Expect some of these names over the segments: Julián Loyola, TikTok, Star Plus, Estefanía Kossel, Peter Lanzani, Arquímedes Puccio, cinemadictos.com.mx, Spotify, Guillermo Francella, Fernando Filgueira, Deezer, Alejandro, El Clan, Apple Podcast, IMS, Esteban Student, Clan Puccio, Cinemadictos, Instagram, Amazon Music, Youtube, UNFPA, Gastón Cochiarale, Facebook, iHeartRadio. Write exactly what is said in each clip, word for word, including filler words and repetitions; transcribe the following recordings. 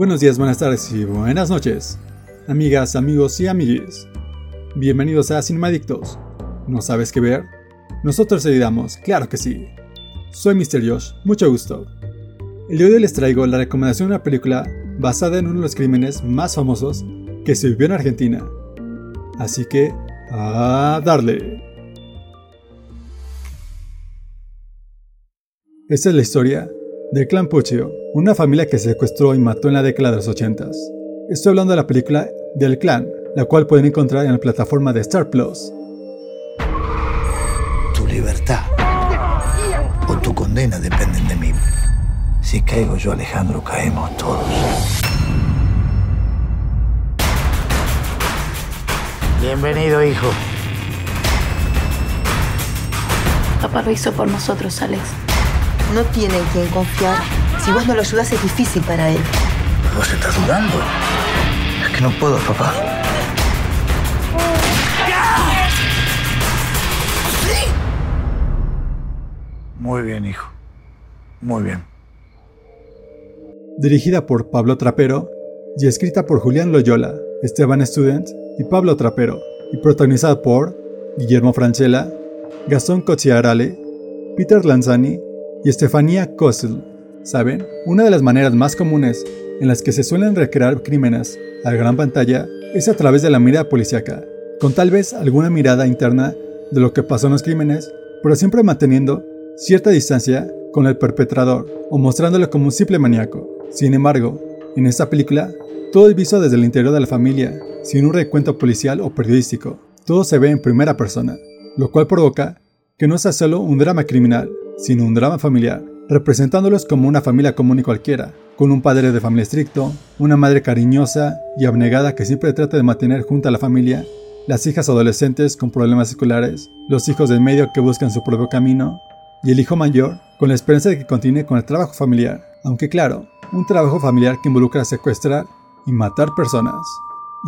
Buenos días, buenas tardes y buenas noches, amigas, amigos y amiguis. Bienvenidos a Cinemadictos. ¿No sabes qué ver? Nosotros te ayudamos, claro que sí. Soy mister Josh, mucho gusto. El día de hoy les traigo la recomendación de una película basada en uno de los crímenes más famosos que se vivió en Argentina. Así que, ¡a darle! Esta es la historia del Clan Puccio, una familia que secuestró y mató en la década de los ochentas. Estoy hablando de la película del Clan, la cual pueden encontrar en la plataforma de Star Plus. Tu libertad o tu condena dependen de mí. Si caigo yo, Alejandro, caemos todos. Bienvenido, hijo. Papá lo hizo por nosotros, Alex. No tiene en quien confiar. Si vos no lo ayudás es difícil para él. ¿Vos estás dudando? Es que no puedo, papá. Muy bien, hijo. Muy bien. Dirigida por Pablo Trapero y escrita por Julián Loyola, Esteban Student y Pablo Trapero, y protagonizada por Guillermo Francella, Gastón Cochiarale, Peter Lanzani y Estefanía Kossel. ¿Saben? Una de las maneras más comunes en las que se suelen recrear crímenes a gran pantalla es a través de la mirada policíaca, con tal vez alguna mirada interna de lo que pasó en los crímenes, pero siempre manteniendo cierta distancia con el perpetrador o mostrándolo como un simple maníaco. Sin embargo, en esta película, todo es visto desde el interior de la familia, sin un recuento policial o periodístico. Todo se ve en primera persona, lo cual provoca que no sea solo un drama criminal, sino un drama familiar, representándolos como una familia común y cualquiera, con un padre de familia estricto, una madre cariñosa y abnegada que siempre trata de mantener junta a la familia, las hijas adolescentes con problemas escolares, los hijos del medio que buscan su propio camino, y el hijo mayor con la esperanza de que continúe con el trabajo familiar, aunque claro, un trabajo familiar que involucra secuestrar y matar personas.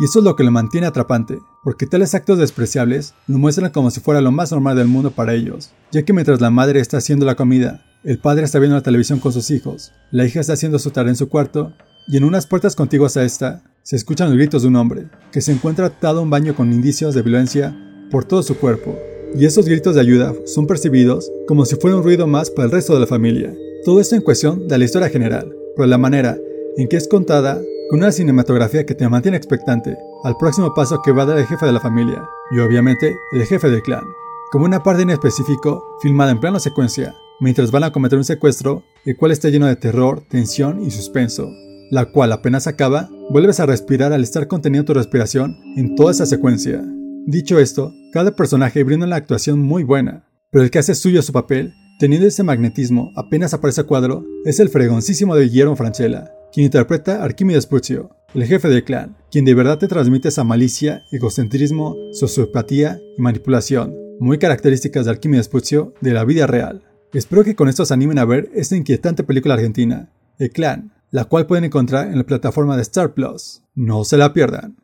Y eso es lo que lo mantiene atrapante, porque tales actos despreciables lo muestran como si fuera lo más normal del mundo para ellos, ya que mientras la madre está haciendo la comida, el padre está viendo la televisión con sus hijos, la hija está haciendo su tarea en su cuarto, y en unas puertas contiguas a esta, se escuchan los gritos de un hombre, que se encuentra atado a un baño con indicios de violencia por todo su cuerpo, y esos gritos de ayuda son percibidos como si fuera un ruido más para el resto de la familia. Todo esto en cuestión de la historia general, pero la manera en que es contada con una cinematografía que te mantiene expectante al próximo paso que va a dar el jefe de la familia y obviamente el jefe del clan, como una parte en específico filmada en plano secuencia mientras van a cometer un secuestro, el cual está lleno de terror, tensión y suspenso, la cual apenas acaba vuelves a respirar al estar conteniendo tu respiración en toda esa secuencia. Dicho esto, cada personaje brinda una actuación muy buena, pero el que hace suyo su papel teniendo ese magnetismo apenas aparece a cuadro es el fregoncísimo de Guillermo Francella, quien interpreta a Arquímedes Puccio, el jefe del clan, quien de verdad te transmite esa malicia, egocentrismo, sociopatía y manipulación, muy características de Arquímedes Puccio de la vida real. Espero que con esto se animen a ver esta inquietante película argentina, El Clan, la cual pueden encontrar en la plataforma de Star Plus. No se la pierdan.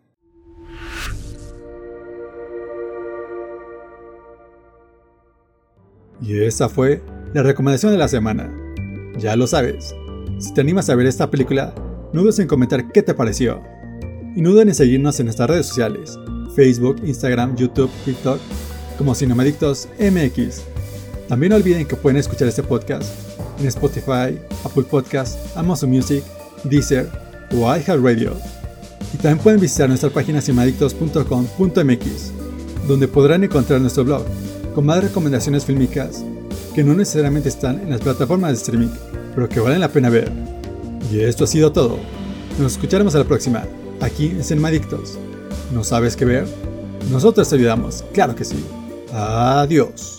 Y esa fue la recomendación de la semana. Ya lo sabes. Si te animas a ver esta película, no dudes en comentar qué te pareció. Y no duden en seguirnos en nuestras redes sociales, Facebook, Instagram, YouTube, TikTok, como Cinemadictos M X. También no olviden que pueden escuchar este podcast en Spotify, Apple Podcast, Amazon Music, Deezer o iHeartRadio. Y también pueden visitar nuestra página cinemadictos punto com punto m x, donde podrán encontrar nuestro blog, con más recomendaciones fílmicas que no necesariamente están en las plataformas de streaming, pero que valen la pena ver. Y esto ha sido todo. Nos escucharemos a la próxima, aquí en Cinemadictos. ¿No sabes qué ver? Nosotros te ayudamos, claro que sí. Adiós.